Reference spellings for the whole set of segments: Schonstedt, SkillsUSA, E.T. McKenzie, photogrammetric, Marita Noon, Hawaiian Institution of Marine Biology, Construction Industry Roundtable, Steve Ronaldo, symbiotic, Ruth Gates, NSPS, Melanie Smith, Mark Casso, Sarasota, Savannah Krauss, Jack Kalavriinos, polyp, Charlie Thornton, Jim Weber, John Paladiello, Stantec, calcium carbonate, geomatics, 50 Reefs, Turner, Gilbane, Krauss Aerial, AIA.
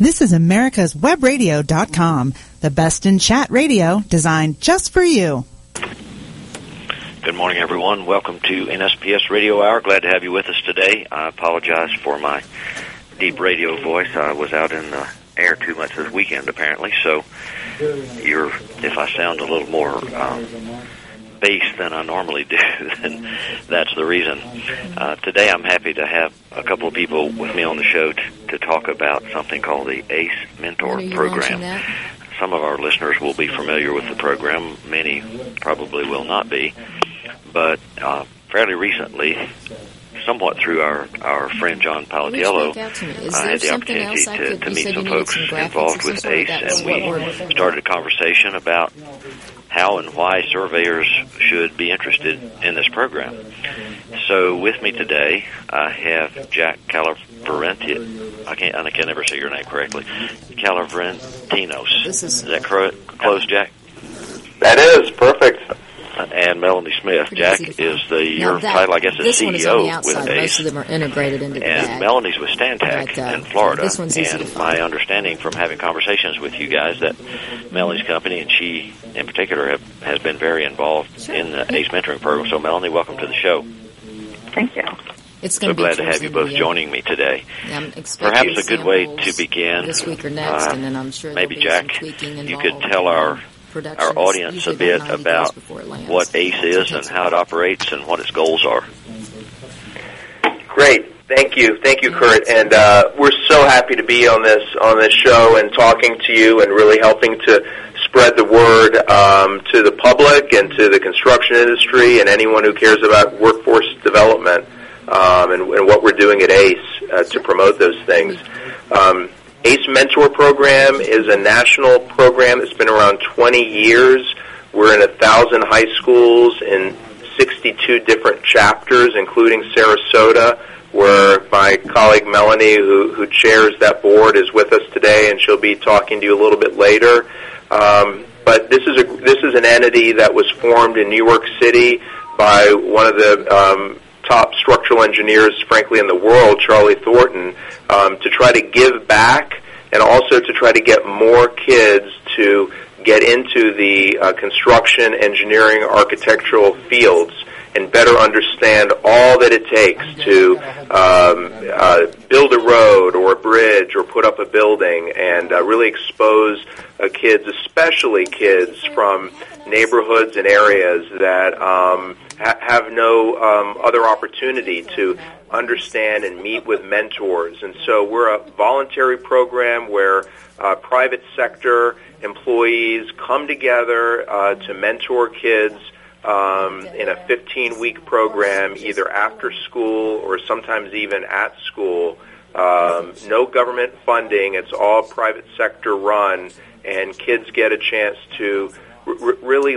This is americaswebradio.com, the best in chat radio designed just for you. Good morning, everyone. Welcome to NSPS Radio Hour. Glad to have you with us today. I apologize for my deep radio voice. I was out in the air too much this weekend, apparently, so if I sound a little more bass than I normally do, then that's the reason. Today I'm happy to have a couple of people with me on the show to talk about something called the ACE Mentor Program. Some of our listeners will be familiar with the program. Many probably will not be. But fairly recently, somewhat through our friend John Paladiello, I had the opportunity to meet some folks involved with ACE, and we started a conversation about how and why surveyors should be interested in this program. So with me today, I have Jack Kalavriinos. I can never say your name correctly. Kalavriinos. Is that close, Jack? That is perfect. And Melanie Smith. Jack is your title, I guess, is CEO with ACE. Most of them are integrated into the bag. And Melanie's with Stantec in Florida. This one's easy to find. My understanding from having conversations with you guys that Melanie's company and she, in particular, has been very involved in the ACE mentoring program. So, Melanie, welcome to the show. Thank you. It's so glad to have you both joining me today. Yeah, perhaps a good way to begin, this week or next, and then I'm sure maybe, Jack, you could tell our audience a bit about what ACE is and how it operates and what its goals are. Great. Thank you, Kurt. And we're so happy to be on this show and talking to you and really helping to spread the word to the public and to the construction industry and anyone who cares about workforce development and what we're doing at ACE to promote those things. ACE Mentor Program is a national program that's been around 20 years. We're in 1,000 high schools in 62 different chapters, including Sarasota, where my colleague Melanie, who chairs that board, is with us today, and she'll be talking to you a little bit later. But this is an entity that was formed in New York City by one of the top structural engineers, frankly, in the world, Charlie Thornton, to try to give back and also to try to get more kids to get into the construction, engineering, architectural fields and better understand all that it takes to build a road or a bridge or put up a building and really expose kids, especially kids from neighborhoods and areas that have no other opportunity to understand and meet with mentors. And so we're a voluntary program where private sector employees come together to mentor kids in a 15-week program, either after school or sometimes even at school. No government funding. It's all private sector run, and kids get a chance to really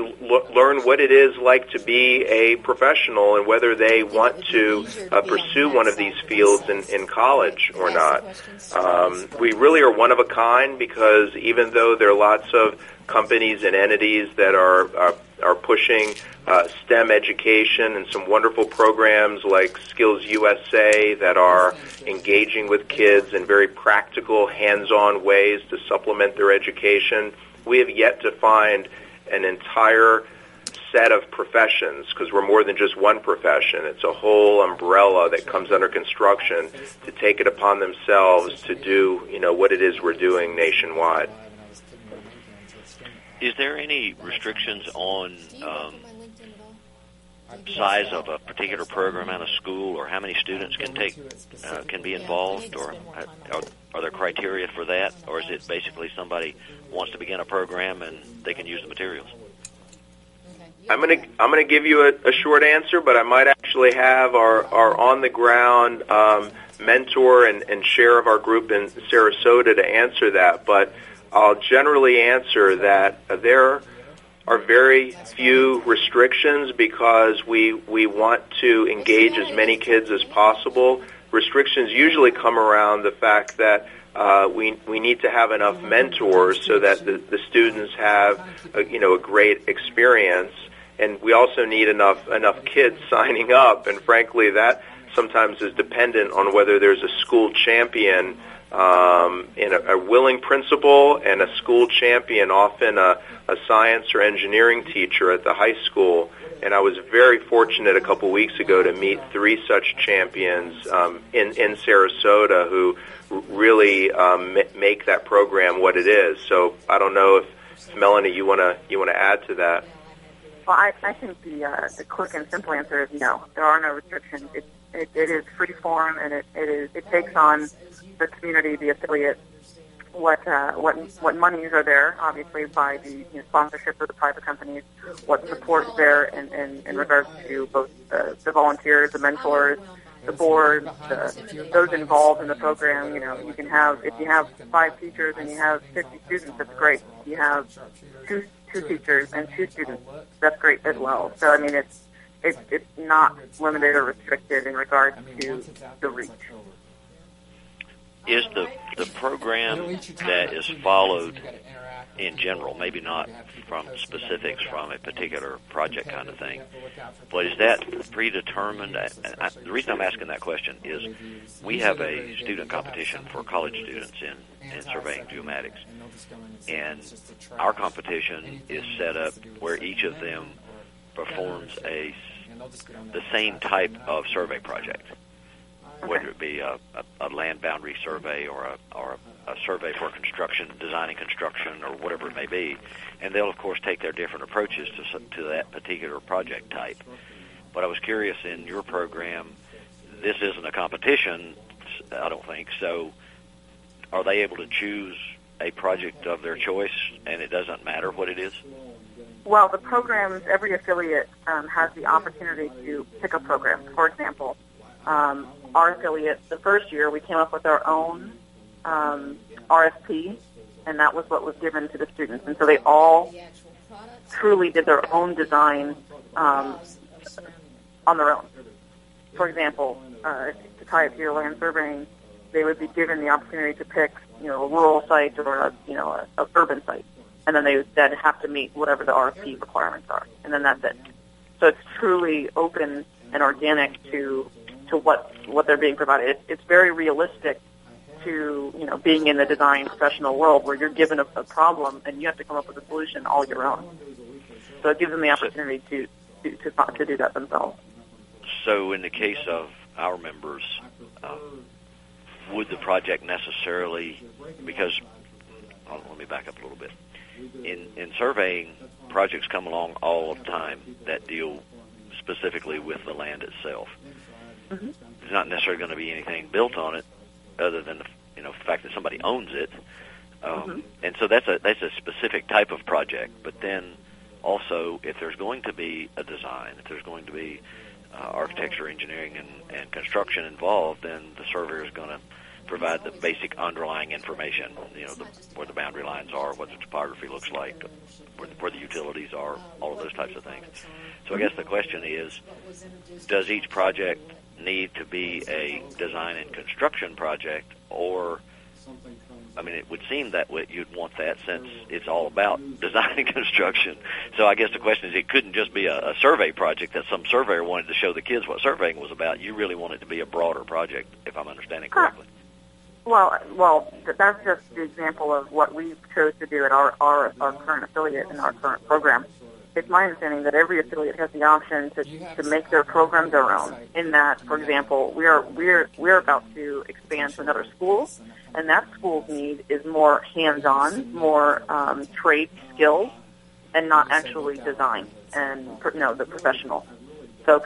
learn what it is like to be a professional and whether they want to pursue one of these fields in college or not. We really are one of a kind because even though there are lots of companies and entities that are pushing STEM education and some wonderful programs like SkillsUSA that are engaging with kids in very practical, hands-on ways to supplement their education, we have yet to find an entire set of professions, because we're more than just one profession. It's a whole umbrella that comes under construction to take it upon themselves to do, what it is we're doing nationwide. Is there any restrictions on size of a particular program at a school, or how many students can be involved, or are there criteria for that, or is it basically somebody wants to begin a program and they can use the materials? I'm going to give you a short answer, but I might actually have our on the ground mentor and chair of our group in Sarasota to answer that. But I'll generally answer that there are very few restrictions because we want to engage as many kids as possible. Restrictions usually come around the fact that we need to have enough mentors so that the students have a great experience, and we also need enough kids signing up. And frankly, that sometimes is dependent on whether there's a school champion and a willing principal and a school champion, often a science or engineering teacher at the high school. And I was very fortunate a couple weeks ago to meet three such champions in Sarasota who really make that program what it is. So I don't know if Melanie, you want to add to that. Well, I think the quick and simple answer is no. There are no restrictions. It is free form, and it takes on the community, the affiliate, what monies are there, obviously, by the sponsorship of the private companies, what support is there in regards to both the volunteers, the mentors, the board, those involved in the program. You know, you can have, if you have 5 teachers and you have 50 students, that's great. If you have two teachers and 2 students, that's great as well. So, I mean, it's not limited or restricted in regard to the reach. Is the program that is followed in general, maybe not from specifics from a particular project kind of thing, but is that predetermined? The reason I'm asking that question is we have a student competition for college students in surveying geomatics, and our competition is set up where each of them performs the same type of survey project. Okay. Whether it be a land boundary survey or a survey for construction, designing construction, or whatever it may be, and they'll of course take their different approaches to that particular project type. But I was curious, in your program, this isn't a competition, I don't think. So, are they able to choose a project of their choice, and it doesn't matter what it is? Well, the programs, every affiliate has the opportunity to pick a program. For example, our affiliate, the first year, we came up with our own RFP, and that was what was given to the students. And so they all truly did their own design on their own. For example, to tie it to your land surveying, they would be given the opportunity to pick, a rural site or an urban site, and then they would then have to meet whatever the RFP requirements are, and then that's it. So it's truly open and organic to what they're being provided. It's very realistic to, being in the design professional world where you're given a problem and you have to come up with a solution all your own. So it gives them the opportunity to do that themselves. So in the case of our members, would the project necessarily, because, let me back up a little bit. In surveying, projects come along all the time that deal specifically with the land itself. Mm-hmm. There's not necessarily going to be anything built on it, other than the fact that somebody owns it, mm-hmm. and so that's a specific type of project. But then also, if there's going to be a design, if there's going to be architecture, engineering, and construction involved, then the surveyor is going to provide the basic underlying information. Where the boundary lines are, what the topography looks like, where the utilities are, all of those types of things. So I guess the question is, does each project need to be a design and construction project, or it would seem that you'd want that, since it's all about design and construction. So I guess the question is, it couldn't just be a survey project that some surveyor wanted to show the kids what surveying was about. You really want it to be a broader project, if I'm understanding correctly. Well, that's just the example of what we chose to do at our current affiliate and our current program. It's my understanding that every affiliate has the option to make their program their own. In that, for example, we're about to expand to another school, and that school's need is more hands-on, more trade skills, and not actually design and the professional. So,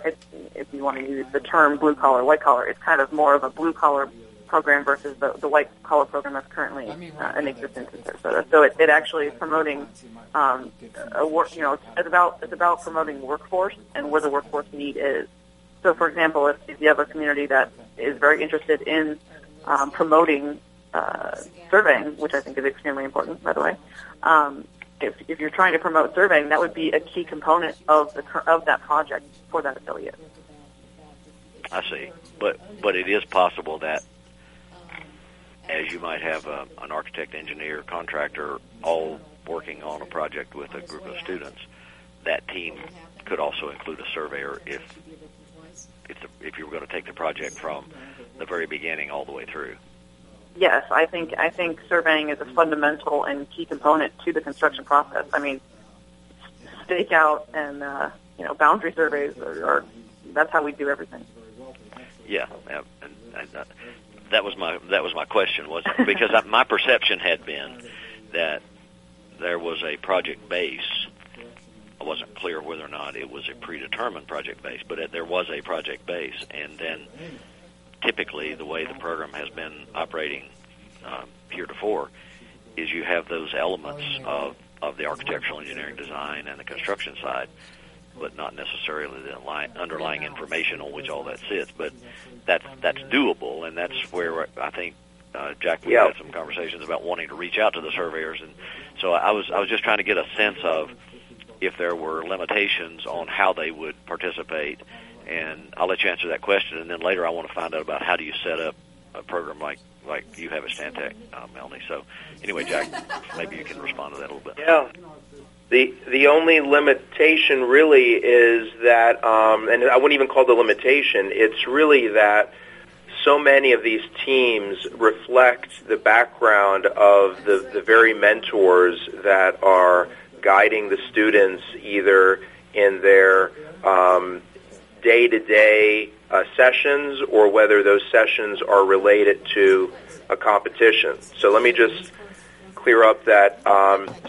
if you want to use the term blue collar, white collar, it's kind of more of a blue collar program versus the white collar program that's currently in existence in Sarasota. So it actually is promoting it's about promoting workforce and where the workforce need is. So, for example, if you have a community that is very interested in promoting surveying, which I think is extremely important, by the way, if you're trying to promote surveying, that would be a key component of that project for that affiliate. I see, but it is possible that, as you might have an architect, engineer, contractor, all working on a project with a group of students, that team could also include a surveyor if you were going to take the project from the very beginning all the way through. yes, I think surveying is a fundamental and key component to the construction process. I mean, stakeout and boundary surveys are that's how we do everything. Yeah, and that was my question, was because my perception had been that there was a project base. I wasn't clear whether or not it was a predetermined project base, but there was a project base, and then typically the way the program has been operating heretofore is you have those elements of the architectural engineering design and the construction side, but not necessarily the underlying information on which all that sits. But that's doable, and that's where I think, Jack, we had some conversations about wanting to reach out to the surveyors. And so I was just trying to get a sense of if there were limitations on how they would participate. And I'll let you answer that question, and then later I want to find out about how do you set up a program like you have at Stantec, Melanie. So anyway, Jack, maybe you can respond to that a little bit. Yeah. The only limitation really is that, and I wouldn't even call it a limitation, it's really that so many of these teams reflect the background of the very mentors that are guiding the students either in their day-to-day sessions or whether those sessions are related to a competition. So let me just clear up that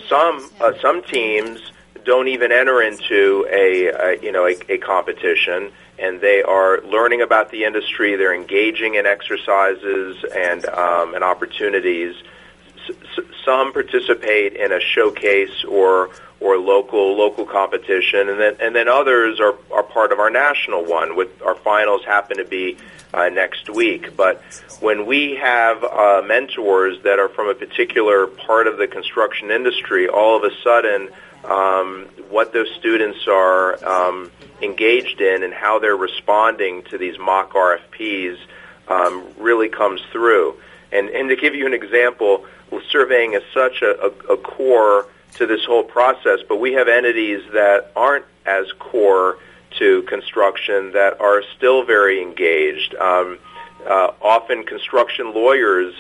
some teams don't even enter into a competition, and they are learning about the industry. They're engaging in exercises and opportunities. Some participate in a showcase or local competition, and then others are part of our national one, with our finals happen to be next week. But when we have mentors that are from a particular part of the construction industry, all of a sudden what those students are engaged in and how they're responding to these mock RFPs really comes through. And to give you an example, surveying is such a core to this whole process, but we have entities that aren't as core to construction that are still very engaged. Often construction lawyers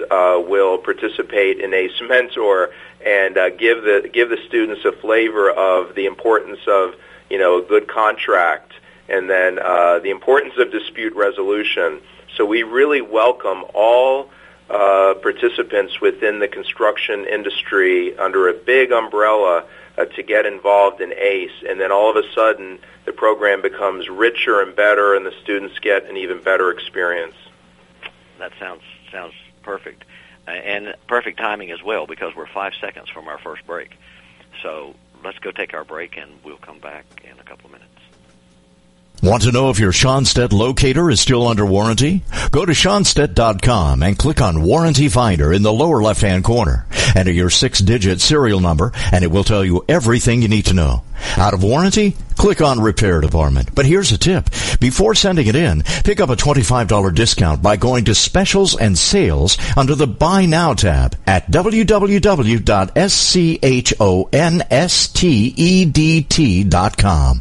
will participate in ACE Mentor and give the students a flavor of the importance of a good contract, and then the importance of dispute resolution. So we really welcome all participants within the construction industry under a big umbrella to get involved in ACE, and then all of a sudden the program becomes richer and better, and the students get an even better experience. That sounds perfect, and perfect timing as well, because we're 5 seconds from our first break. So let's go take our break, and we'll come back in a couple of minutes. Want to know if your Schonstedt locator is still under warranty? Go to Schonstedt.com and click on Warranty Finder in the lower left-hand corner. Enter your 6-digit serial number, and it will tell you everything you need to know. Out of warranty? Click on Repair Department. But here's a tip. Before sending it in, pick up a $25 discount by going to Specials and Sales under the Buy Now tab at www.schonstedt.com.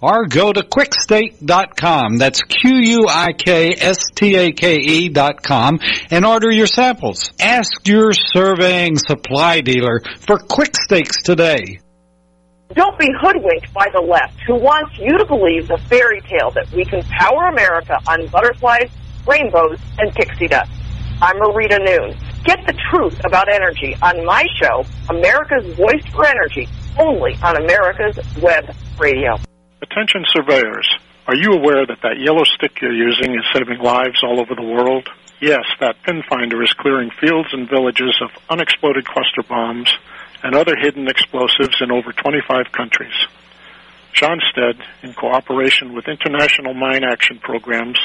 or go to quickstake.com, that's QUIKSTAKE.com, and order your samples. Ask your surveying supply dealer for Quick Stakes today. Don't be hoodwinked by the left, who wants you to believe the fairy tale that we can power America on butterflies, rainbows, and pixie dust. I'm Marita Noon. Get the truth about energy on my show, America's Voice for Energy, only on America's Web Radio. Attention surveyors, are you aware that yellow stick you're using is saving lives all over the world? Yes, that pin finder is clearing fields and villages of unexploded cluster bombs and other hidden explosives in over 25 countries. Schonstedt, in cooperation with international mine action programs,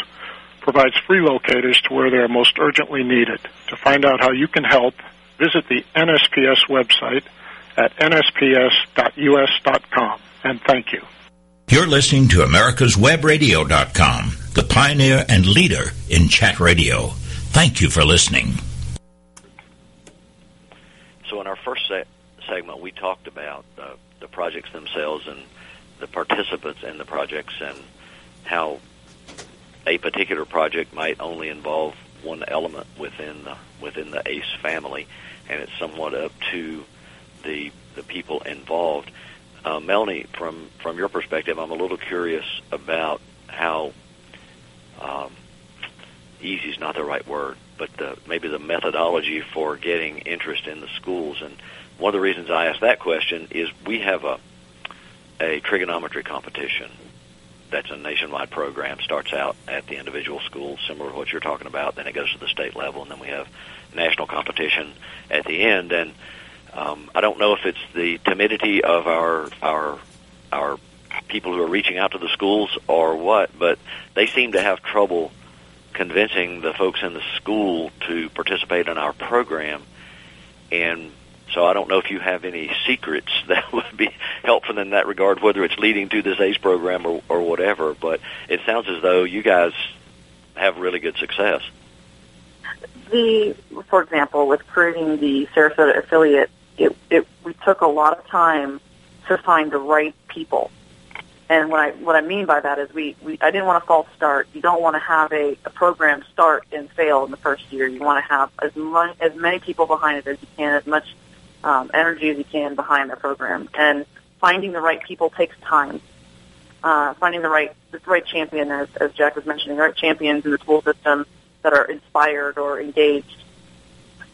provides free locators to where they are most urgently needed. To find out how you can help, visit the NSPS website at nsps.us.com. And thank you. You're listening to americaswebradio.com, the pioneer and leader in chat radio. Thank you for listening. So in our first segment, we talked about the projects themselves and the participants in the projects and how a particular project might only involve one element within the ACE family, and it's somewhat up to the people involved. Melanie, from your perspective, I'm a little curious about how easy is not the right word, but maybe the methodology for getting interest in the schools. And one of the reasons I asked that question is we have a trigonometry competition that's a nationwide program, starts out at the individual school, similar to what you're talking about, then it goes to the state level, and then we have national competition at the end. And I don't know if it's the timidity of our people who are reaching out to the schools or what, but they seem to have trouble convincing the folks in the school to participate in our program. And so I don't know if you have any secrets that would be helpful in that regard, whether it's leading to this ACE program or whatever, but it sounds as though you guys have really good success. For example, with creating the Sarasota affiliate, we took a lot of time to find the right people. And what I mean by that is I didn't want a false start. You don't want to have a program start and fail in the first year. You want to have as many people behind it as you can, as much energy as you can behind the program. And finding the right people takes time. Finding the right champion, as Jack was mentioning, the right champions in the school system that are inspired or engaged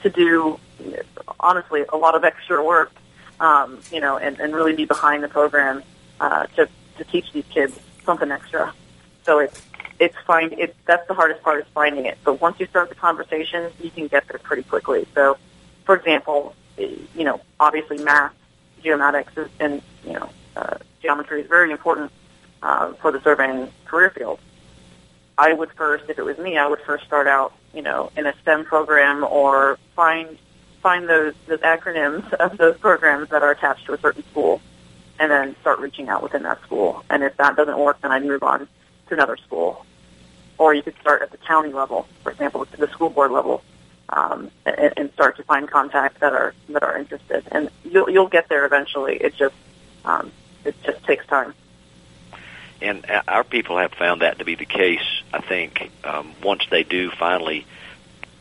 to do, honestly, a lot of extra work, and really be behind the program to teach these kids something extra. So that's the hardest part is finding it. But once you start the conversation, you can get there pretty quickly. So, for example, obviously math, geomatics, and geometry is very important for the surveying career field. I would first, if it was me, I would first start out, in a STEM program or find those acronyms of those programs that are attached to a certain school, and then start reaching out within that school. And if that doesn't work, then I'd move on to another school. Or you could start at the county level, for example, to the school board level, and start to find contacts that are interested. And you'll get there eventually. It just takes time. And our people have found that to be the case, I think, once they do finally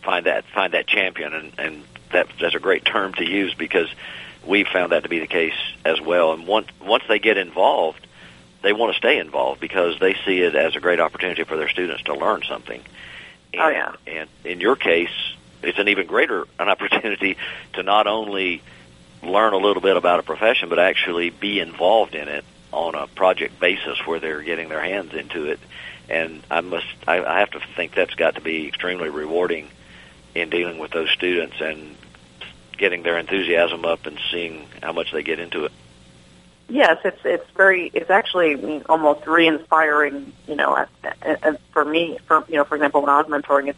find that champion, and that's a great term to use because we've found that to be the case as well. And once they get involved, they want to stay involved because they see it as a great opportunity for their students to learn something. And, oh, yeah. And in your case, it's an even greater an opportunity to not only learn a little bit about a profession but actually be involved in it on a project basis where they're getting their hands into it. And I have to think that's got to be extremely rewarding in dealing with those students and getting their enthusiasm up and seeing how much they get into it. Yes, it's actually almost re-inspiring, for me, for example, when I was mentoring,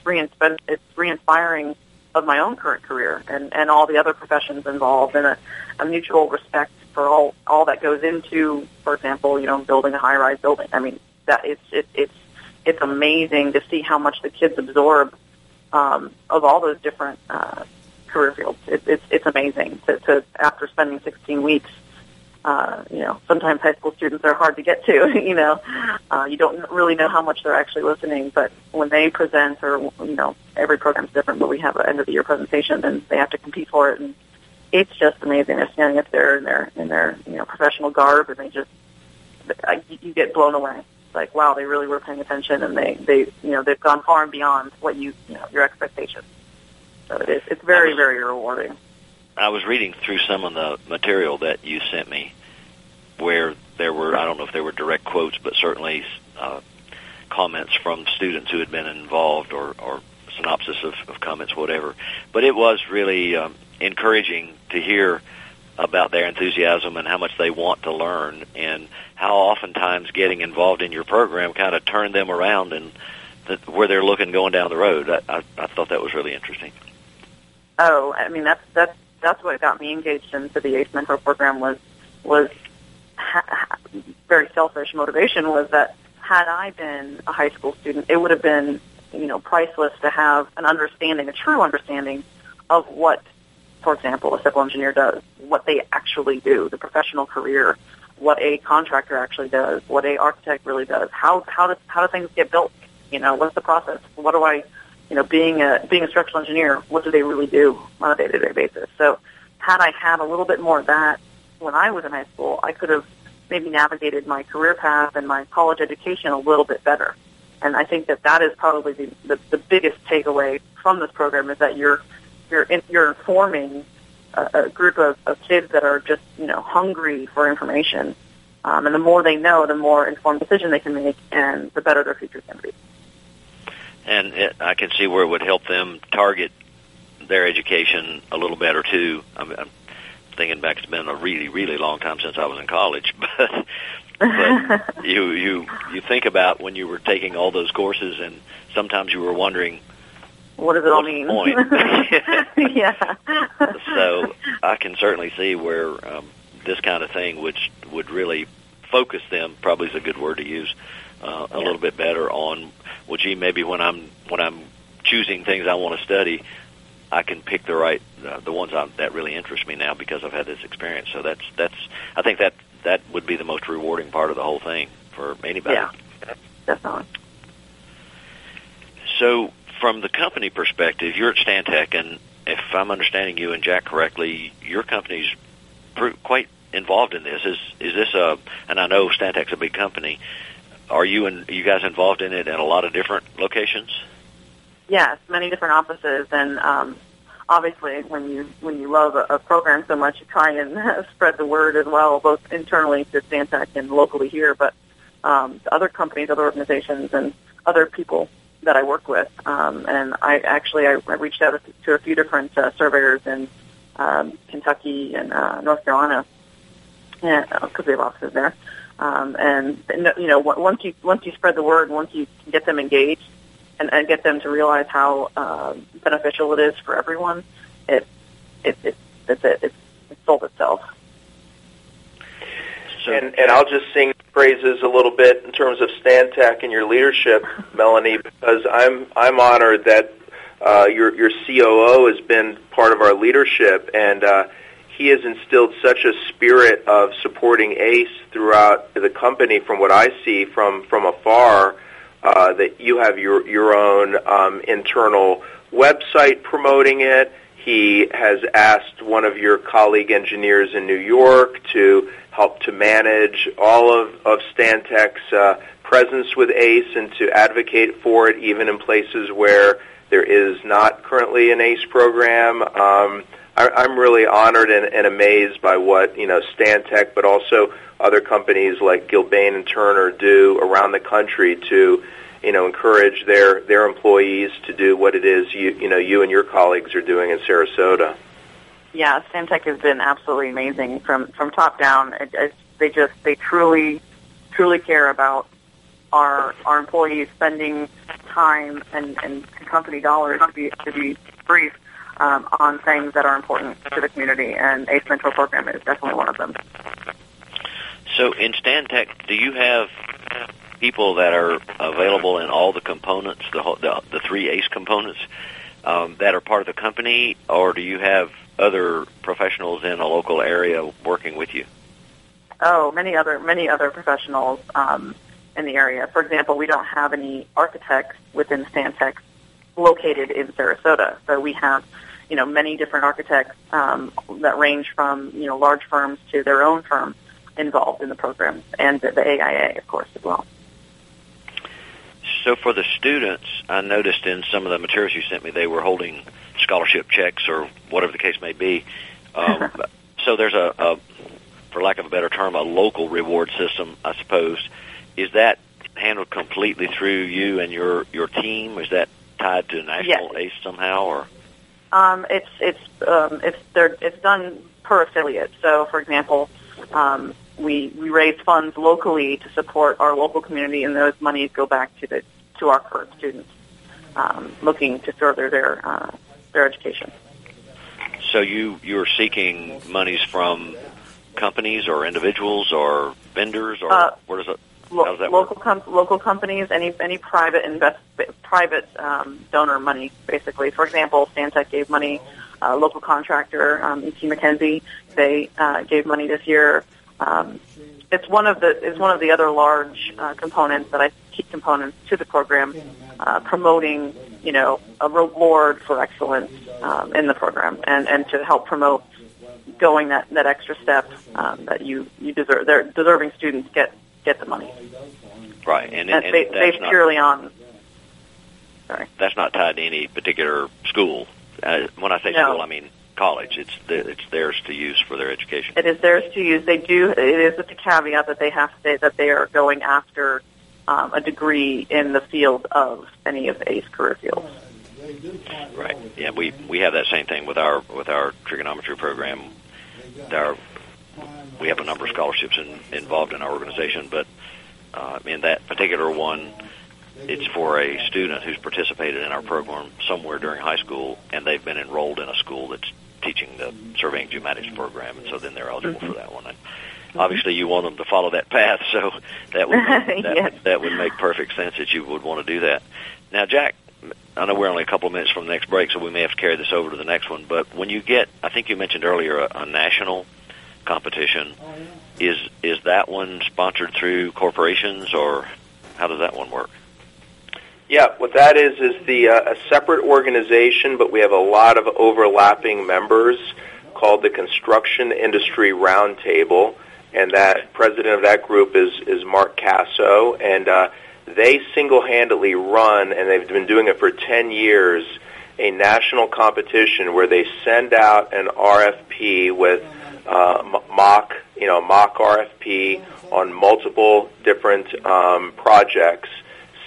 it's re-inspiring of my own current career and all the other professions involved, and a mutual respect for all that goes into, for example, building a high-rise building. I mean, that it's amazing to see how much the kids absorb of all those different career fields. It's amazing to after spending 16 weeks. Sometimes high school students are hard to get to. You don't really know how much they're actually listening. But when they present, or every program's different, but we have an end of the year presentation, and they have to compete for it. And it's just amazing. They're standing up there in their professional garb, and they just you get blown away. It's like, wow, they really were paying attention, and they've gone far and beyond what your expectations. So it's very, very rewarding. I was reading through some of the material that you sent me, where there were I don't know if there were direct quotes, but certainly comments from students who had been involved, or synopsis of comments, whatever. But it was really encouraging to hear about their enthusiasm and how much they want to learn, and how oftentimes getting involved in your program kind of turned them around and where they're looking going down the road. I thought that was really interesting. Oh, I mean, that's that's what got me engaged into the ACE Mentor Program was very selfish motivation was that had I been a high school student, it would have been, you know, priceless to have an understanding, a true understanding of what, for example, a civil engineer does, what they actually do, the professional career, what a contractor actually does, what a architect really does, how do things get built, you know, what's the process, what do I, you know, being a structural engineer, what do they really do on a day-to-day basis? So had I had a little bit more of that when I was in high school, I could have maybe navigated my career path and my college education a little bit better. And I think that is probably the biggest takeaway from this program is that you're informing a group of kids that are just, you know, hungry for information. And the more they know, the more informed decision they can make, and the better their future can be. And I can see where it would help them target their education a little better, too. I'm thinking back, it's been a really, really long time since I was in college, but you think about when you were taking all those courses, and sometimes you were wondering, what does it all mean? Yeah. So I can certainly see where this kind of thing, which would really focus them, probably is a good word to use, a little bit better on. Well, gee, maybe when I'm choosing things I want to study, I can pick the right the ones that really interest me now because I've had this experience. So that's I think that would be the most rewarding part of the whole thing for anybody. Yeah, definitely. So, from the company perspective, you're at Stantec, and if I'm understanding you and Jack correctly, your company's quite involved in this. Is this a? And I know Stantec's a big company. Are you guys involved in it at a lot of different locations? Yes, many different offices, and obviously, when you love a program so much, you try and spread the word as well, both internally to Stantec and locally here, but to other companies, other organizations, and other people that I work with, and I reached out to a few different surveyors in Kentucky and North Carolina, and because we have offices there. And you know, once you spread the word, once you get them engaged and get them to realize how beneficial it is for everyone, it sold itself. And I'll just sing praises a little bit in terms of Stantec and your leadership, Melanie, because I'm honored that your COO has been part of our leadership, and he has instilled such a spirit of supporting ACE throughout the company. From what I see from afar, that you have your own internal website promoting it. He has asked one of your colleague engineers in New York to help to manage all of Stantec's presence with ACE and to advocate for it, even in places where there is not currently an ACE program. I'm really honored and amazed by what, you know, Stantec, but also other companies like Gilbane and Turner do around the country to, you know, encourage their employees to do what it is you and your colleagues are doing in Sarasota. Yeah, Stantec has been absolutely amazing from top down. They truly care about our employees spending time and company dollars to be brief on things that are important to the community, and ACE Mentor Program is definitely one of them. So in Stantec, do you have people that are available in all the components, the three ACE components that are part of the company, or do you have other professionals in a local area working with you? Oh, many other professionals in the area. For example, we don't have any architects within Stantec located in Sarasota, so we have, you know, many different architects that range from, you know, large firms to their own firm involved in the program, and the AIA, of course, as well. So for the students, I noticed in some of the materials you sent me, they were holding scholarship checks or whatever the case may be. So there's a, for lack of a better term, a local reward system, I suppose. Is that handled completely through you and your team? Is that tied to National ACE somehow, or? It's done per affiliate. So, for example, we raise funds locally to support our local community, and those monies go back to our current students looking to further their education. So you are seeking monies from companies or individuals or vendors, or where does it? How does that local work? Local companies, any private donor money, basically. For example, Stantec gave money. Local contractor, E.T. McKenzie, they gave money this year. It's one of the other large components to the program, promoting a reward for excellence in the program, and to help promote going that extra step that you deserve. Their deserving students get the money. Right, and that's based purely on. Sorry, that's not tied to any particular school. When I say school, I mean college. It's theirs to use for their education. It is theirs to use. They do. It is with the caveat that they have to say that they are going after a degree in the field of any of the ACE career fields. Right. Yeah. We have that same thing with our trigonometry program. We have a number of scholarships involved in our organization, but in that particular one. It's for a student who's participated in our program somewhere during high school, and they've been enrolled in a school that's teaching the surveying geomatics program, and so then they're eligible for that one. And obviously, you want them to follow that path, so that would make perfect sense that you would want to do that. Now, Jack, I know we're only a couple of minutes from the next break, so we may have to carry this over to the next one, but when you get, I think you mentioned earlier, a national competition, is that one sponsored through corporations, or how does that one work? Yeah, what that is the a separate organization, but we have a lot of overlapping members called the Construction Industry Roundtable, and that president of that group is Mark Casso, and they single-handedly run, and they've been doing it for 10 years, a national competition where they send out an RFP with mock RFP on multiple different projects.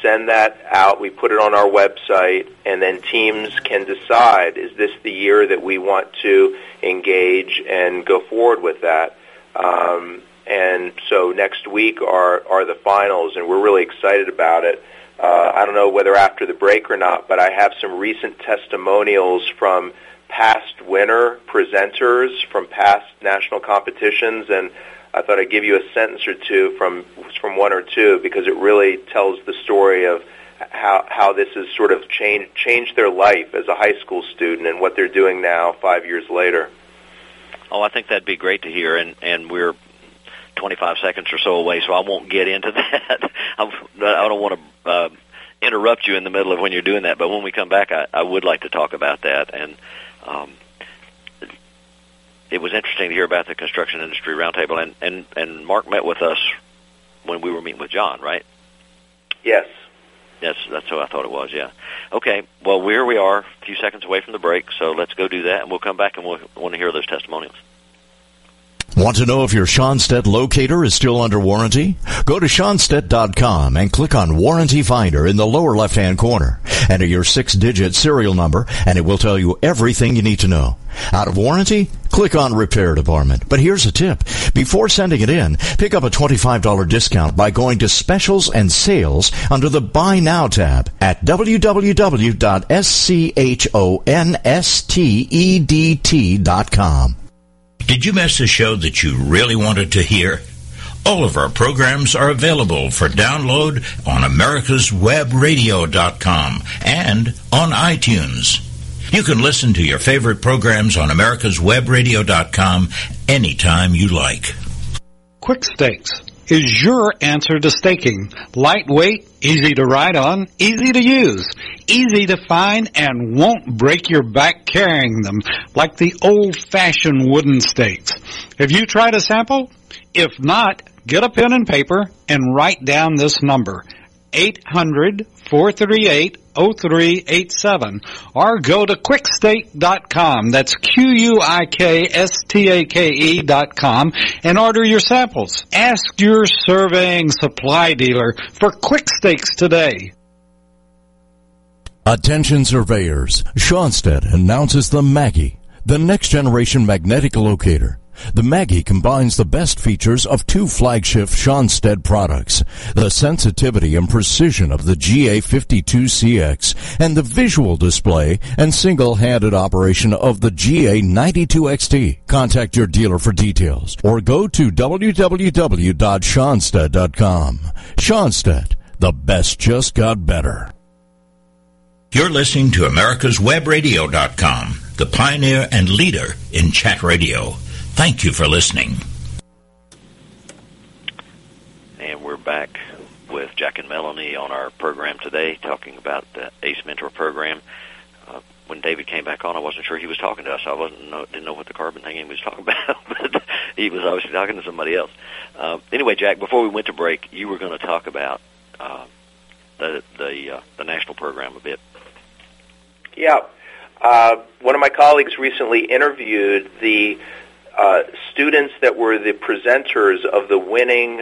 Send that out, we put it on our website, and then teams can decide, is this the year that we want to engage and go forward with that? And so next week are the finals, and we're really excited about it. I don't know whether after the break or not, but I have some recent testimonials from past winner presenters from past national competitions, and I thought I'd give you a sentence or two from one or two, because it really tells the story of how this has sort of changed their life as a high school student and what they're doing now 5 years later. Oh, I think that'd be great to hear, and we're 25 seconds or so away, so I won't get into that. I don't want to interrupt you in the middle of when you're doing that, but when we come back, I would like to talk about that, and it was interesting to hear about the Construction Industry Roundtable, and Mark met with us when we were meeting with John, right? Yes. Yes, that's what I thought it was, yeah. Okay, well, here we are, a few seconds away from the break, so let's go do that, and we'll come back and we'll want to hear those testimonials. Want to know if your Schonstedt locator is still under warranty? Go to Schonstedt.com and click on Warranty Finder in the lower left-hand corner. Enter your 6-digit serial number, and it will tell you everything you need to know. Out of warranty? Click on Repair Department. But here's a tip. Before sending it in, pick up a $25 discount by going to Specials and Sales under the Buy Now tab at www.schonstedt.com. Did you miss a show that you really wanted to hear? All of our programs are available for download on americaswebradio.com and on iTunes. You can listen to your favorite programs on americaswebradio.com anytime you like. Quick Stakes is your answer to staking. Lightweight, easy to ride on, easy to use, easy to find, and won't break your back carrying them like the old-fashioned wooden stakes. Have you tried a sample? If not, get a pen and paper and write down this number, 800-438-0387, or go to quickstake.com, that's QUIKSTAKE.com, and order your samples. Ask your surveying supply dealer for Quick Stakes today. Attention surveyors, Schonstedt announces the Maggie, the next generation magnetic locator. The Maggie combines the best features of two flagship Schonstedt products, the sensitivity and precision of the GA52CX and the visual display and single-handed operation of the GA92XT. Contact your dealer for details or go to www.schonstedt.com. Schonstedt, the best just got better. You're listening to AmericasWebRadio.com, the pioneer and leader in chat radio. Thank you for listening. And we're back with Jack and Melanie on our program today, talking about the ACE Mentor Program. When David came back on, I wasn't sure he was talking to us. I didn't know what the carbon hanging was talking about, but he was obviously talking to somebody else. Anyway, Jack, before we went to break, you were going to talk about the national program a bit. Yeah. One of my colleagues recently interviewed the students that were the presenters of the winning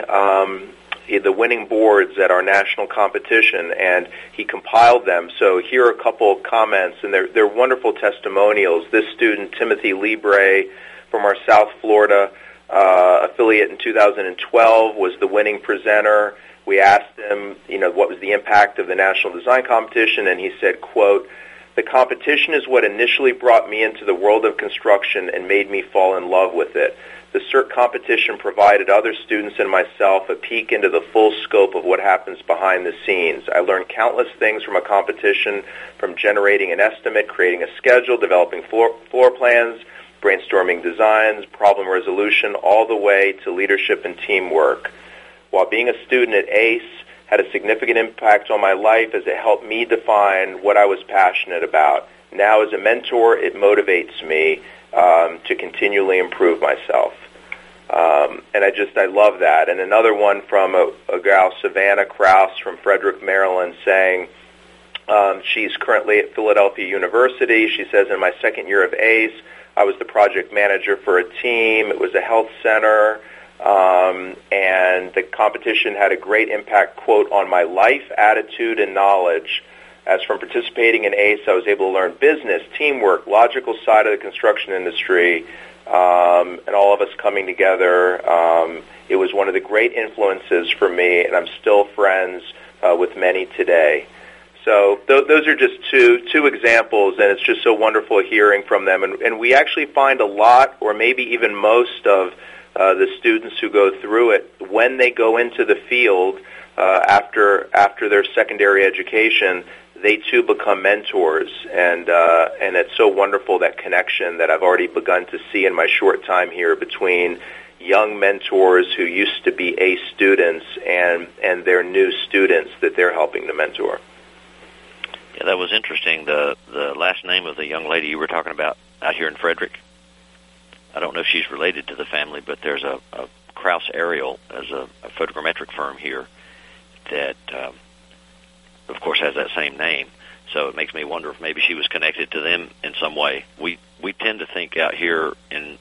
boards at our national competition, and he compiled them. So here are a couple of comments, and they're wonderful testimonials. This student, Timothy Libre, from our South Florida affiliate in 2012, was the winning presenter. We asked him, what was the impact of the national design competition, and he said, quote, "The competition is what initially brought me into the world of construction and made me fall in love with it. The CERT competition provided other students and myself a peek into the full scope of what happens behind the scenes. I learned countless things from a competition, from generating an estimate, creating a schedule, developing floor plans, brainstorming designs, problem resolution, all the way to leadership and teamwork. While being a student at ACE, had a significant impact on my life as it helped me define what I was passionate about. Now as a mentor, it motivates me to continually improve myself." And I love that. And another one from a gal, Savannah Krauss from Frederick, Maryland, saying she's currently at Philadelphia University. She says, "In my second year of ACE, I was the project manager for a team. It was a health center. And the competition had a great impact, quote, on my life, attitude, and knowledge. As from participating in ACE, I was able to learn business, teamwork, logical side of the construction industry, and all of us coming together. It was one of the great influences for me, and I'm still friends with many today." So those are just two examples, and it's just so wonderful hearing from them. And we actually find a lot, or maybe even most of the students who go through it, when they go into the field after their secondary education, they too become mentors, and it's so wonderful, that connection that I've already begun to see in my short time here between young mentors who used to be ACE students and their new students that they're helping to mentor. Yeah, that was interesting. The last name of the young lady you were talking about out here in Frederick, I don't know if she's related to the family, but there's a Krauss Aerial as a photogrammetric firm here that, of course, has that same name. So it makes me wonder if maybe she was connected to them in some way. We tend to think out here in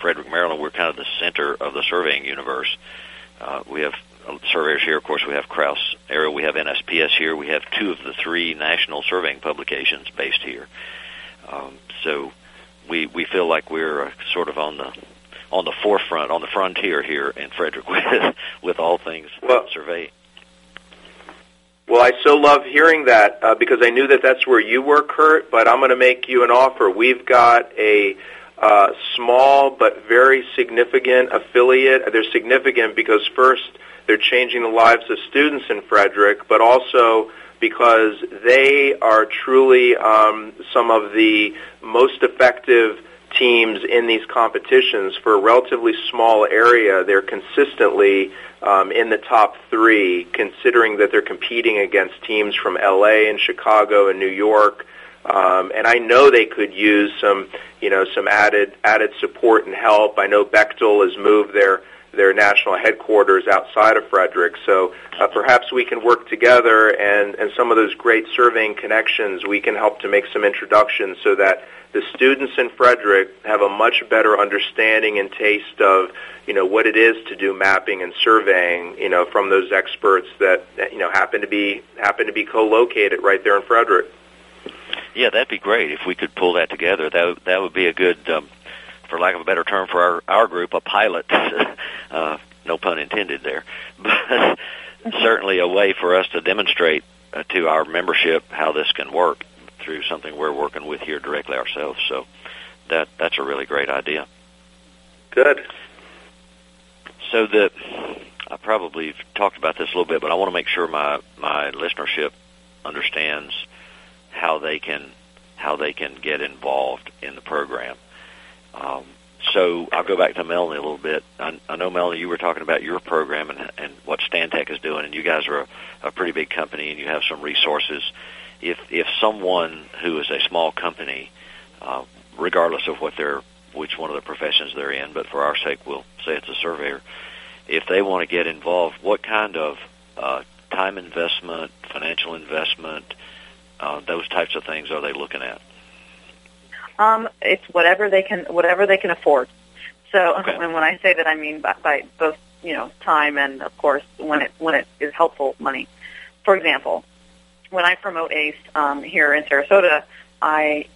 Frederick, Maryland, we're kind of the center of the surveying universe. We have surveyors here. Of course, we have Krauss Aerial. We have NSPS here. We have two of the three national surveying publications based here. We feel like we're sort of on the forefront, on the frontier here in Frederick with all things surveying. Well, I so love hearing that because I knew that that's where you were, Kurt, but I'm going to make you an offer. We've got a small but very significant affiliate. They're significant because, first, they're changing the lives of students in Frederick, but also because they are truly some of the most effective teams in these competitions. For a relatively small area, they're consistently in the top three, considering that they're competing against teams from L.A. and Chicago and New York. And I know they could use some added support and help. I know Bechtel has moved their national headquarters outside of Frederick. So perhaps we can work together, and some of those great surveying connections, we can help to make some introductions so that the students in Frederick have a much better understanding and taste of, what it is to do mapping and surveying, from those experts that, happen to be co-located right there in Frederick. Yeah, that'd be great if we could pull that together. That would be a good for lack of a better term, for our group, a pilot, no pun intended there, but certainly a way for us to demonstrate to our membership how this can work through something we're working with here directly ourselves. So that's a really great idea. Good. So I probably talked about this a little bit, but I want to make sure my listenership understands how they can get involved in the program. So I'll go back to Melanie a little bit. I know, Melanie, you were talking about your program and what Stantec is doing, and you guys are a pretty big company, and you have some resources. If someone who is a small company, regardless of which one of the professions they're in, but for our sake we'll say it's a surveyor, if they want to get involved, what kind of time investment, financial investment, those types of things are they looking at? It's whatever they can afford. So okay. And when I say that, I mean by both, time and, of course, when it is helpful, money. For example, when I promote ACE here in Sarasota, I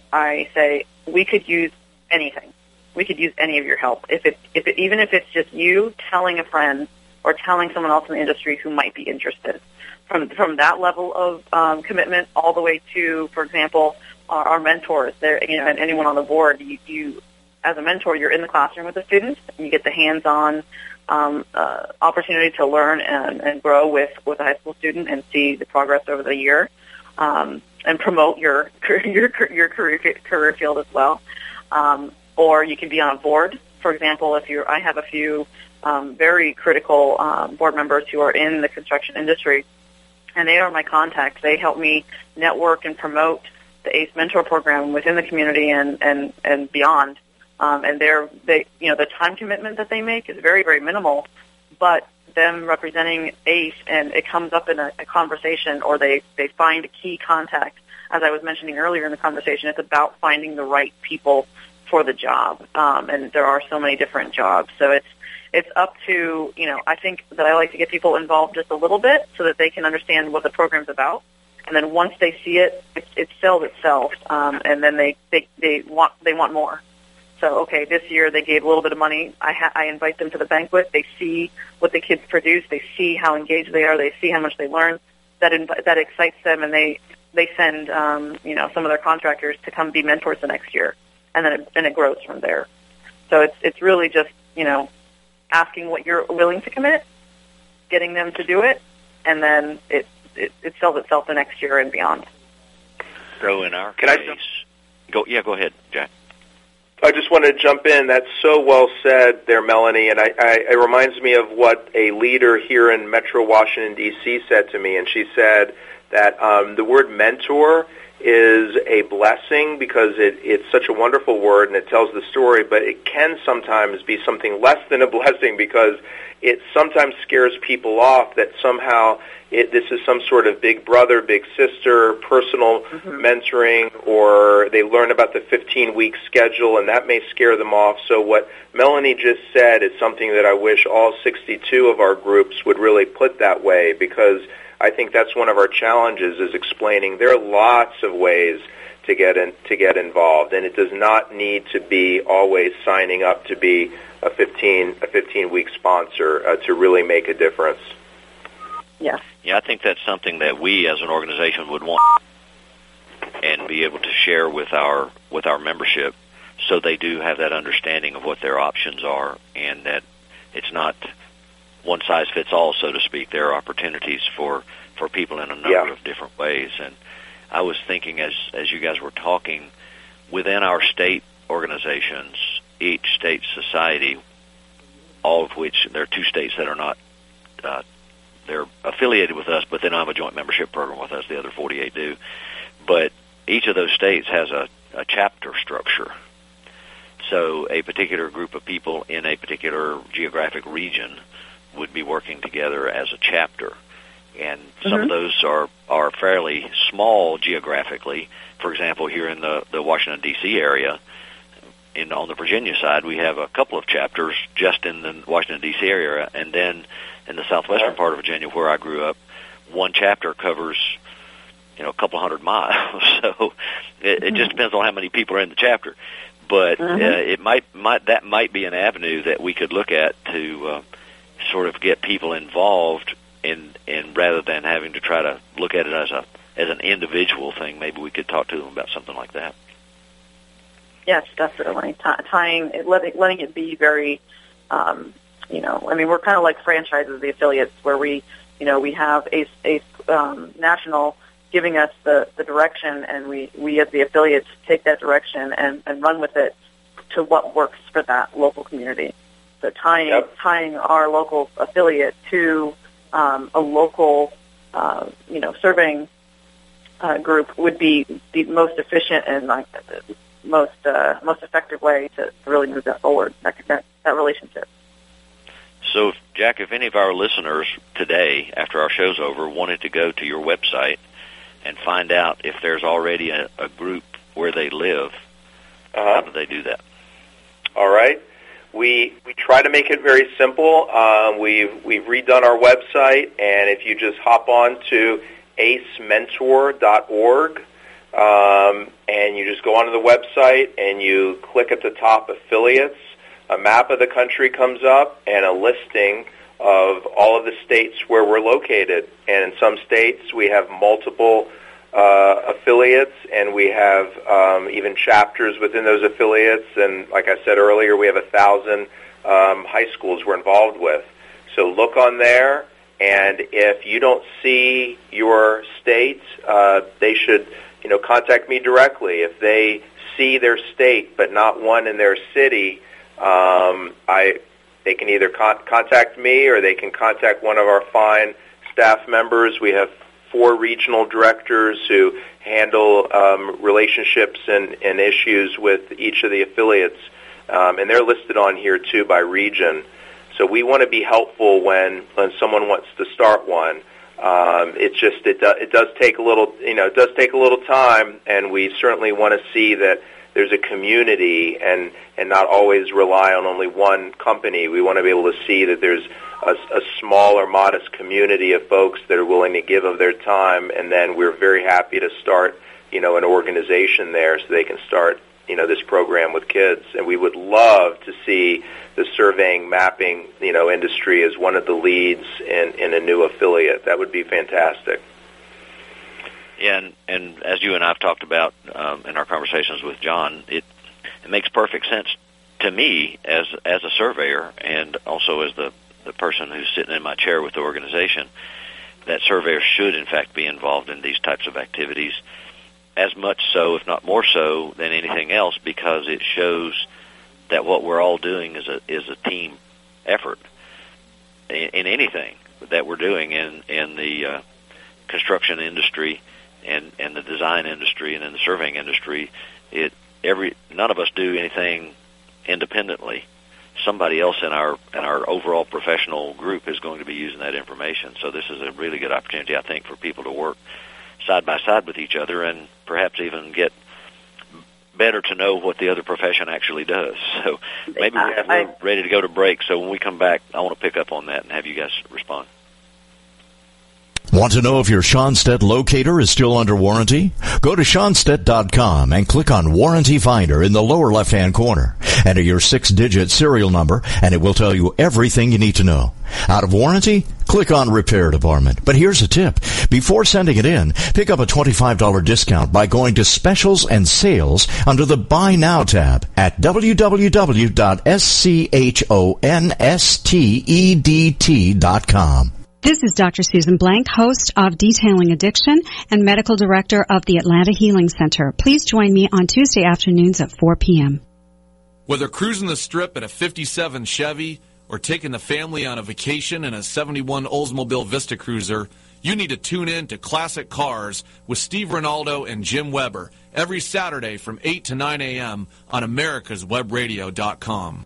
say we could use anything. We could use any of your help. Even if it's just you telling a friend or telling someone else in the industry who might be interested. From that level of commitment all the way to, for example, our mentors, and anyone on the board, you as a mentor, you're in the classroom with the students, and you get the hands-on opportunity to learn and grow with a high school student and see the progress over the year, and promote your career field as well. Or you can be on a board. For example, I have a few very critical board members who are in the construction industry, and they are my contacts. They help me network and promote the ACE Mentor Program within the community and beyond. And the time commitment that they make is very, very minimal, but them representing ACE and it comes up in a conversation, or they find a key contact. As I was mentioning earlier in the conversation, it's about finding the right people for the job. And there are so many different jobs. So it's up to, I think that I like to get people involved just a little bit so that they can understand what the program's about. And then once they see it, it sells itself, and then they want more. So, okay, this year they gave a little bit of money. I invite them to the banquet. They see what the kids produce. They see how engaged they are. They see how much they learn. That excites them, and they send some of their contractors to come be mentors the next year, and then it grows from there. So it's really just asking what you're willing to commit, getting them to do it, and then it sells itself the next year and beyond. So in our case, go ahead, Jack. I just want to jump in. That's so well said there, Melanie, and it reminds me of what a leader here in Metro Washington, D.C. said to me, and she said that the word mentor is a blessing because it's such a wonderful word and it tells the story, but it can sometimes be something less than a blessing because it sometimes scares people off that somehow this is some sort of big brother, big sister, personal mentoring, or they learn about the 15-week schedule, and that may scare them off. So what Melanie just said is something that I wish all 62 of our groups would really put that way, because I think that's one of our challenges is explaining there are lots of ways to get involved, and it does not need to be always signing up to be a 15-week sponsor to really make a difference. Yes. Yeah, I think that's something that we as an organization would want and be able to share with our membership, so they do have that understanding of what their options are and that it's not one size fits all, so to speak. There are opportunities for people in a number of different ways. And I was thinking as you guys were talking, within our state organizations, each state society, all of which there are two states that are not they're affiliated with us, but they don't have a joint membership program with us. The other 48 do. But each of those states has a chapter structure. So a particular group of people in a particular geographic region would be working together as a chapter. And some of those are fairly small geographically. For example, here in the Washington, D.C. area, on the Virginia side, we have a couple of chapters just in the Washington, D.C. area. And then in the southwestern part of Virginia, where I grew up, one chapter covers a couple hundred miles. So it just depends on how many people are in the chapter. But it might be an avenue that we could look at to sort of get people involved in rather than having to try to look at it as an individual thing. Maybe we could talk to them about something like that. Yes, definitely. Letting it be very, we're kind of like franchises, the affiliates, where we, we have National giving us the direction, and we as the affiliates take that direction and run with it to what works for that local community. So tying our local affiliate to a local, surveying group would be the most efficient and most effective way to really move that forward, that relationship. So, Jack, if any of our listeners today, after our show's over, wanted to go to your website and find out if there's already a group where they live, how do they do that? All right. We try to make it very simple. We've redone our website, and if you just hop on to acementor.org, and you just go onto the website and you click at the top affiliates, a map of the country comes up and a listing of all of the states where we're located. And in some states we have multiple affiliates, and we have even chapters within those affiliates. And like I said earlier, we have 1,000 high schools we're involved with. So look on there, and if you don't see your state, they should contact me directly. If they see their state but not one in their city, they can either contact me, or they can contact one of our fine staff members. We have 4 regional directors who handle relationships and issues with each of the affiliates, and they're listed on here too by region. So we want to be helpful when someone wants to start one. It does take a little time, and we certainly want to see that there's a community and not always rely on only one company. We want to be able to see that there's a small or modest community of folks that are willing to give of their time, and then we're very happy to start, an organization there so they can start, this program with kids. And we would love to see the surveying mapping, industry as one of the leads in a new affiliate. That would be fantastic. Yeah, and as you and I have talked about in our conversations with John, it makes perfect sense to me as a surveyor, and also as the person who's sitting in my chair with the organization, that surveyors should in fact be involved in these types of activities, as much so, if not more so, than anything else, because it shows that what we're all doing is a team effort in anything that we're doing in the construction industry and the design industry and in the surveying industry. None of us do anything independently. Somebody else in our overall professional group is going to be using that information. So this is a really good opportunity, I think, for people to work side by side with each other and perhaps even get better to know what the other profession actually does. So maybe we're ready to go to break. So when we come back, I want to pick up on that and have you guys respond. Want to know if your Schonstedt locator is still under warranty? Go to Schonstedt.com and click on Warranty Finder in the lower left-hand corner. Enter your 6-digit serial number, and it will tell you everything you need to know. Out of warranty? Click on Repair Department. But here's a tip. Before sending it in, pick up a $25 discount by going to Specials and Sales under the Buy Now tab at www.schonstedt.com. This is Dr. Susan Blank, host of Detailing Addiction and medical director of the Atlanta Healing Center. Please join me on Tuesday afternoons at 4 p.m. Whether cruising the strip in a 57 Chevy or taking the family on a vacation in a 71 Oldsmobile Vista Cruiser, you need to tune in to Classic Cars with Steve Ronaldo and Jim Weber every Saturday from 8 to 9 a.m. on americaswebradio.com.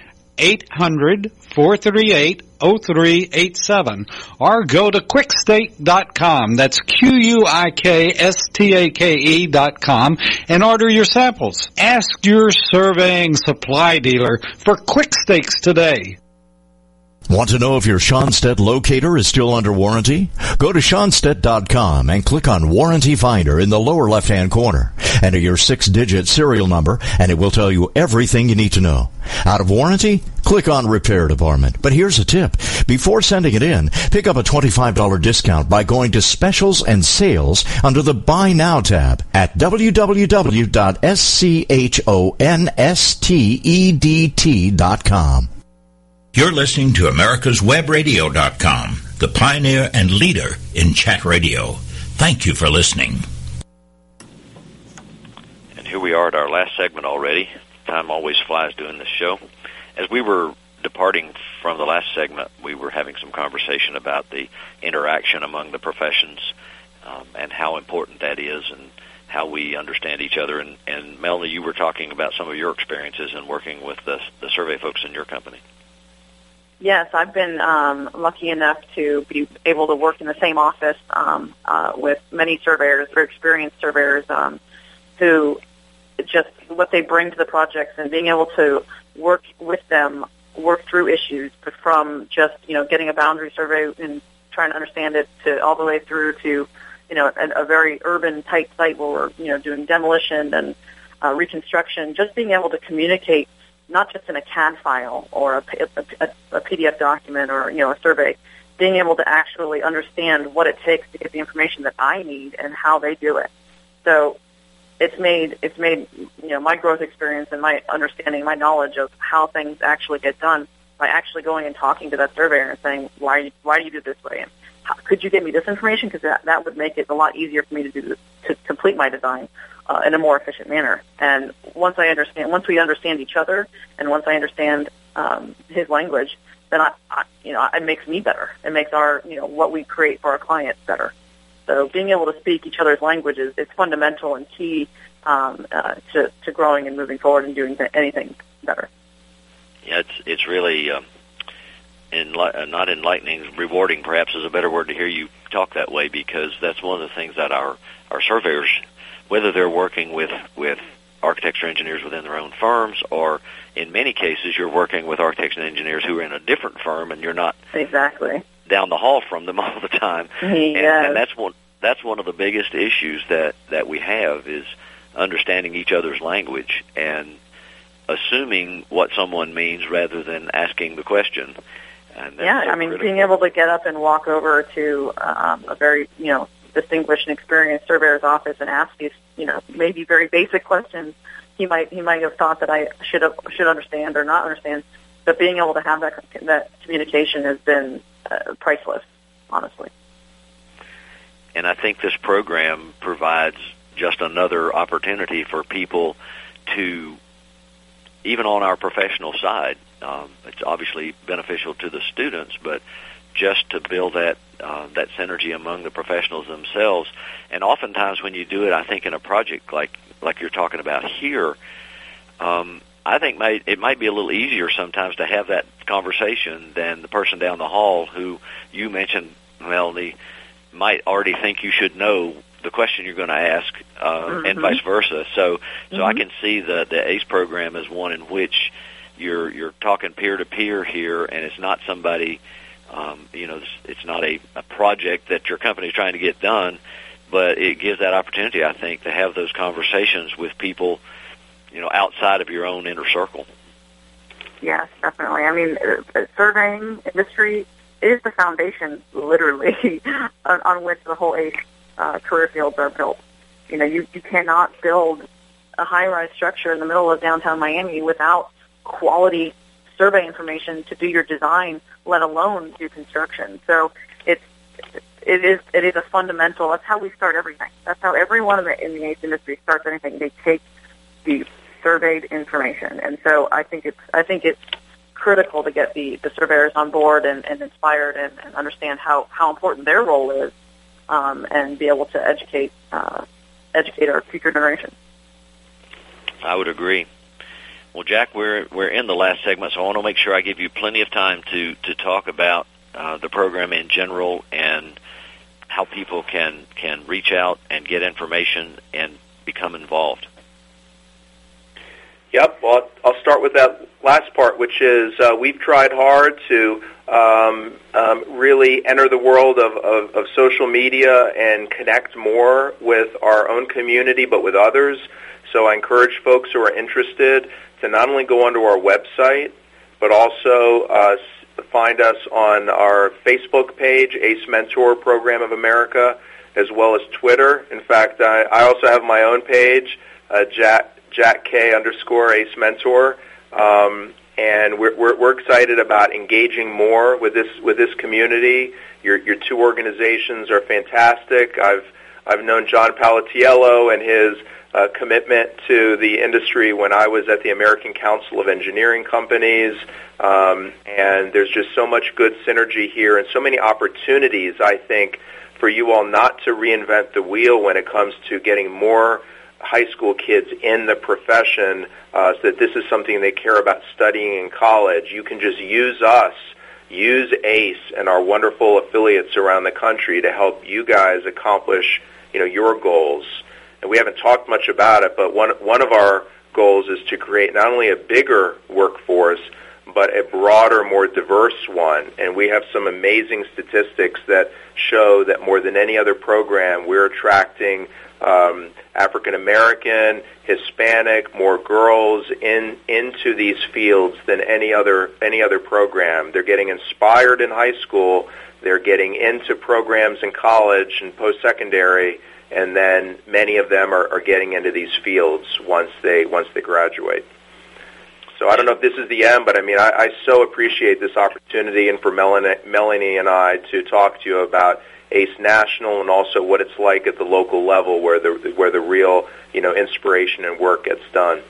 800-438-0000. 0387 or go to quickstate.com. That's QUIKSTAKE.com and order your samples. Ask your surveying supply dealer for Quick Stakes today. Want to know if your Schonstedt locator is still under warranty? Go to Schonstedt.com and click on Warranty Finder in the lower left-hand corner. Enter your 6-digit serial number, and it will tell you everything you need to know. Out of warranty? Click on Repair Department. But here's a tip. Before sending it in, pick up a $25 discount by going to Specials and Sales under the Buy Now tab at www.schonstedt.com. You're listening to americaswebradio.com, the pioneer and leader in chat radio. Thank you for listening. And here we are at our last segment already. Time always flies doing this show. As we were departing from the last segment, we were having some conversation about the interaction among the professions and how important that is and how we understand each other. And Melanie, you were talking about some of your experiences in working with the survey folks in your company. Yes, I've been lucky enough to be able to work in the same office with many surveyors, very experienced surveyors, who just what they bring to the projects and being able to work with them, work through issues, but from just, you know, getting a boundary survey and trying to understand it to all the way through to, you know, a very urban tight site where we're, you know, doing demolition and reconstruction, just being able to communicate not just in a CAD file or a PDF document or, you know, a survey, being able to actually understand what it takes to get the information that I need and how they do it. So it's made you know, my growth experience and my understanding, my knowledge of how things actually get done by actually going and talking to that surveyor and saying, why do you do it this way? And how, could you give me this information? Because that would make it a lot easier for me to do this, to complete my design in a more efficient manner. And once we understand each other, and once I understand his language, then I it makes me better. It makes our, you know, what we create for our clients better. So being able to speak each other's languages is fundamental and key to growing and moving forward and doing anything better. Yeah, it's really not enlightening, rewarding perhaps is a better word to hear you talk that way, because that's one of the things that our surveyors, whether they're working with architects or engineers within their own firms, or in many cases you're working with architects and engineers who are in a different firm and you're not exactly down the hall from them all the time. Yes. And that's one of the biggest issues that we have is understanding each other's language and assuming what someone means rather than asking the question. And yeah, I mean, critical. Being able to get up and walk over to a very, you know, distinguished and experienced surveyor's office and ask these, you know, maybe very basic questions he might have thought that I should understand or not understand, but being able to have that communication has been priceless, honestly. And I think this program provides just another opportunity for people to, even on our professional side, it's obviously beneficial to the students, but just to build that synergy among the professionals themselves. And oftentimes when you do it, I think in a project like you're talking about here, I think it might be a little easier sometimes to have that conversation than the person down the hall who you mentioned, Melanie, might already think you should know the question you're going to ask, mm-hmm. and vice versa. So mm-hmm. I can see the ACE program as one in which you're talking peer-to-peer here, and it's not somebody... you know, it's not a project that your company is trying to get done, but it gives that opportunity, I think, to have those conversations with people, you know, outside of your own inner circle. Yes, definitely. I mean, surveying industry is the foundation, literally, on which the whole ACE career fields are built. You know, you cannot build a high-rise structure in the middle of downtown Miami without quality survey information to do your design, let alone do construction. So it is a fundamental. That's how we start everything. That's how everyone in the ACE industry starts anything. They take the surveyed information, and so I think it's critical to get the surveyors on board and inspired and understand how important their role is, and be able to educate our future generations. I would agree. Well, Jack, we're in the last segment, so I want to make sure I give you plenty of time to talk about the program in general and how people can reach out and get information and become involved. Yep. Well, I'll start with that last part, which is we've tried hard to really enter the world of social media and connect more with our own community, but with others. So I encourage folks who are interested to not only go onto our website, but also find us on our Facebook page, ACE Mentor Program of America, as well as Twitter. In fact, I also have my own page, Jack K_ACE Mentor, and we're excited about engaging more with this community. Your two organizations are fantastic. I've known John Paladiello and his commitment to the industry when I was at the American Council of Engineering Companies, and there's just so much good synergy here and so many opportunities, I think, for you all not to reinvent the wheel when it comes to getting more high school kids in the profession, so that this is something they care about studying in college. You can just use us, use ACE and our wonderful affiliates around the country to help you guys accomplish, your goals. And we haven't talked much about it, but one of our goals is to create not only a bigger workforce, but a broader, more diverse one. And we have some amazing statistics that show that more than any other program, we're attracting African-American, Hispanic, more girls into these fields than any other program. They're getting inspired in high school. They're getting into programs in college and post-secondary, and then many of them are getting into these fields once they graduate. So I don't know if this is the end, but I so appreciate this opportunity and for Melanie and I to talk to you about ACE National and also what it's like at the local level where the real inspiration and work gets done.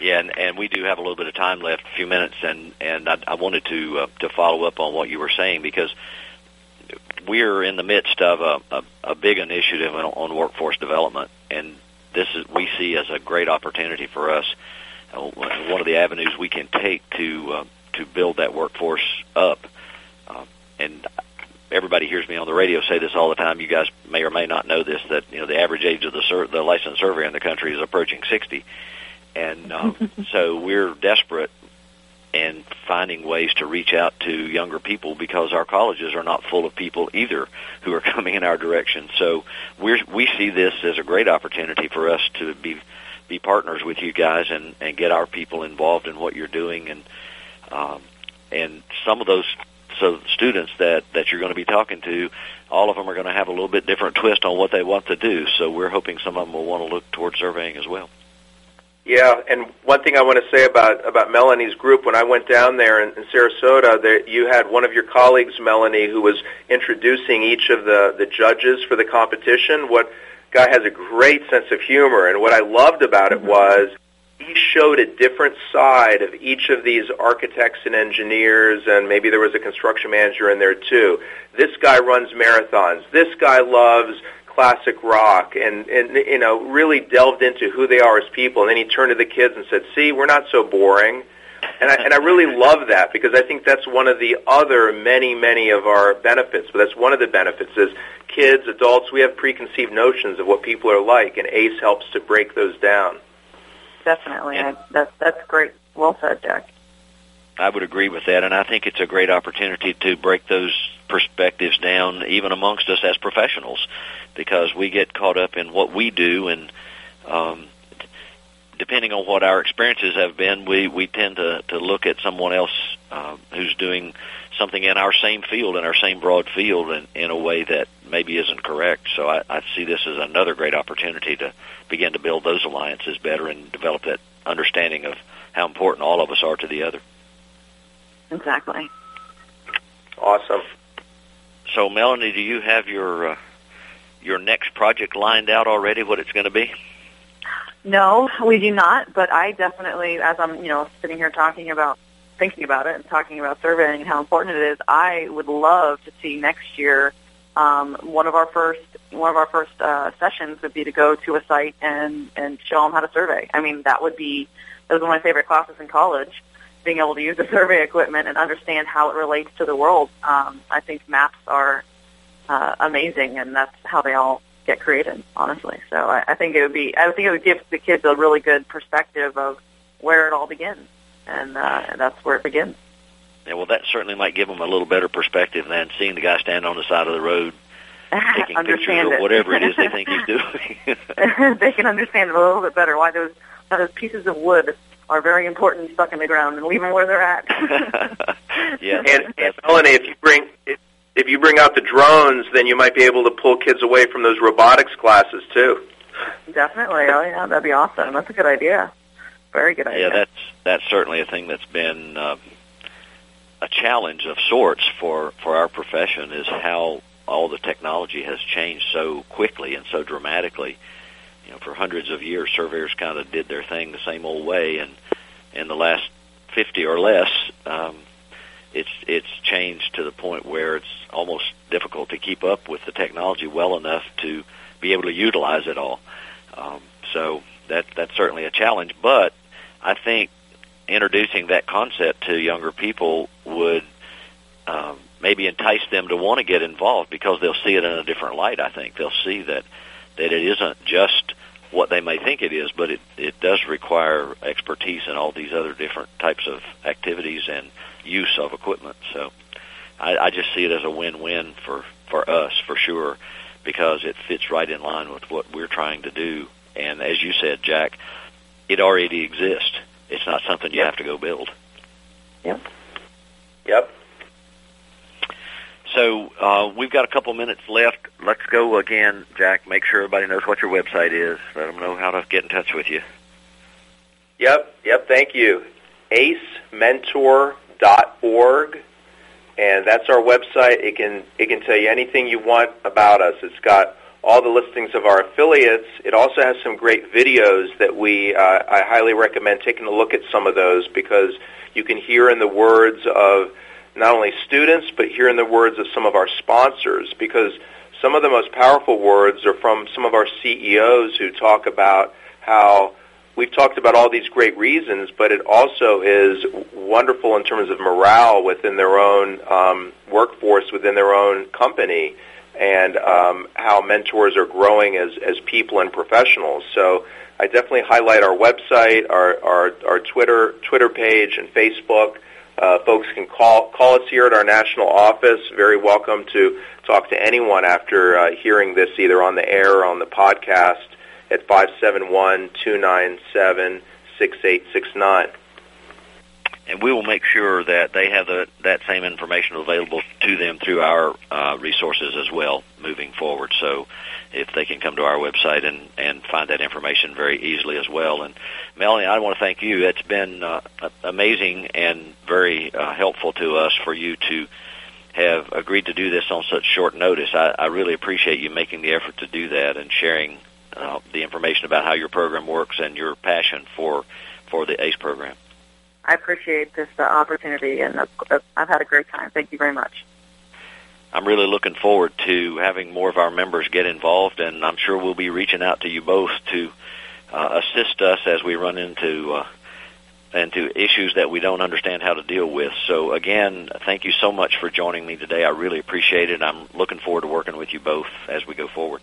Yeah, and we do have a little bit of time left, a few minutes, and I wanted to follow up on what you were saying, because we're in the midst of a big initiative on workforce development, and this is we see as a great opportunity for us. One of the avenues we can take to build that workforce up, and everybody hears me on the radio say this all the time. You guys may or may not know this, that the average age of the licensed surveyor in the country is approaching 60, and so we're desperate in finding ways to reach out to younger people, because our colleges are not full of people either who are coming in our direction. So we see this as a great opportunity for us to be partners with you guys and get our people involved in what you're doing, and some of those students that you're going to be talking to, all of them are going to have a little bit different twist on what they want to do, so we're hoping some of them will want to look towards surveying as well. Yeah, and one thing I want to say about Melanie's group, when I went down there in Sarasota, you had one of your colleagues, Melanie, who was introducing each of the judges for the competition. What guy has a great sense of humor, and what I loved about it was he showed a different side of each of these architects and engineers, and maybe there was a construction manager in there too. This guy runs marathons. This guy loves classic rock, and really delved into who they are as people. And then he turned to the kids and said, "See, we're not so boring." And I really love that, because I think that's one of the other many of our benefits. But that's one of the benefits is kids, adults, we have preconceived notions of what people are like, and ACE helps to break those down. Definitely. And that's great. Well said, Jack. I would agree with that, and I think it's a great opportunity to break those perspectives down even amongst us as professionals, because we get caught up in what we do, and depending on what our experiences have been, we tend to look at someone else who's doing something in our same field, in our same broad field, in a way that maybe isn't correct. So I see this as another great opportunity to begin to build those alliances better and develop that understanding of how important all of us are to the other. Exactly. Awesome. So, Melanie, do you have your next project lined out already, what it's going to be? No, we do not, but I definitely, as I'm, sitting here thinking about it and talking about surveying and how important it is, I would love to see next year one of our first sessions would be to go to a site and show them how to survey. I mean, that would be It was one of my favorite classes in college, being able to use the survey equipment and understand how it relates to the world. I think maps are amazing, and that's how they all get created, honestly. So I think it would be, I think it would give the kids a really good perspective of where it all begins, and that's where it begins. Yeah, well, that certainly might give them a little better perspective than seeing the guy stand on the side of the road taking pictures of whatever it is they think he's doing. They can understand it a little bit better why those pieces of wood are very important, stuck in the ground, and leave them where they're at. Yeah, and Melanie, if you bring out the drones, then you might be able to pull kids away from those robotics classes too. Definitely. Oh yeah, that'd be awesome. That's a good idea. Very good idea. Yeah, that's certainly a thing that's been a challenge of sorts for our profession, is how all the technology has changed so quickly and so dramatically. You know, for hundreds of years, surveyors kind of did their thing the same old way, and in the last 50 or less, it's changed to the point where it's almost difficult to keep up with the technology well enough to be able to utilize it all. So that's certainly a challenge, but I think introducing that concept to younger people would maybe entice them to want to get involved, because they'll see it in a different light. I think they'll see that it isn't just what they may think it is, but it does require expertise in all these other different types of activities and use of equipment. So I just see it as a win-win for us, for sure, because it fits right in line with what we're trying to do. And as you said, Jack, it already exists. It's not something you have to go build. Yep. Yep. So we've got a couple minutes left. Let's go again, Jack. Make sure everybody knows what your website is. Let them know how to get in touch with you. Yep, thank you. acementor.org, and that's our website. It can tell you anything you want about us. It's got all the listings of our affiliates. It also has some great videos that I highly recommend taking a look at some of those, because you can hear in the words of not only students, but hear in the words of some of our sponsors, because some of the most powerful words are from some of our CEOs who talk about how we've talked about all these great reasons, but it also is wonderful in terms of morale within their own workforce, within their own company, and how mentors are growing as people and professionals. So I definitely highlight our website, our Twitter page, and Facebook. Folks can call us here at our national office. Very welcome to talk to anyone after hearing this, either on the air or on the podcast, at 571-297-6869. And we will make sure that they have that same information available to them through our resources as well moving forward. So if they can come to our website and find that information very easily as well. And Melanie, I want to thank you. It's been amazing and very helpful to us for you to have agreed to do this on such short notice. I really appreciate you making the effort to do that and sharing the information about how your program works and your passion for the ACE program. I appreciate this opportunity, and I've had a great time. Thank you very much. I'm really looking forward to having more of our members get involved, and I'm sure we'll be reaching out to you both to assist us as we run into issues that we don't understand how to deal with. So, again, thank you so much for joining me today. I really appreciate it. I'm looking forward to working with you both as we go forward.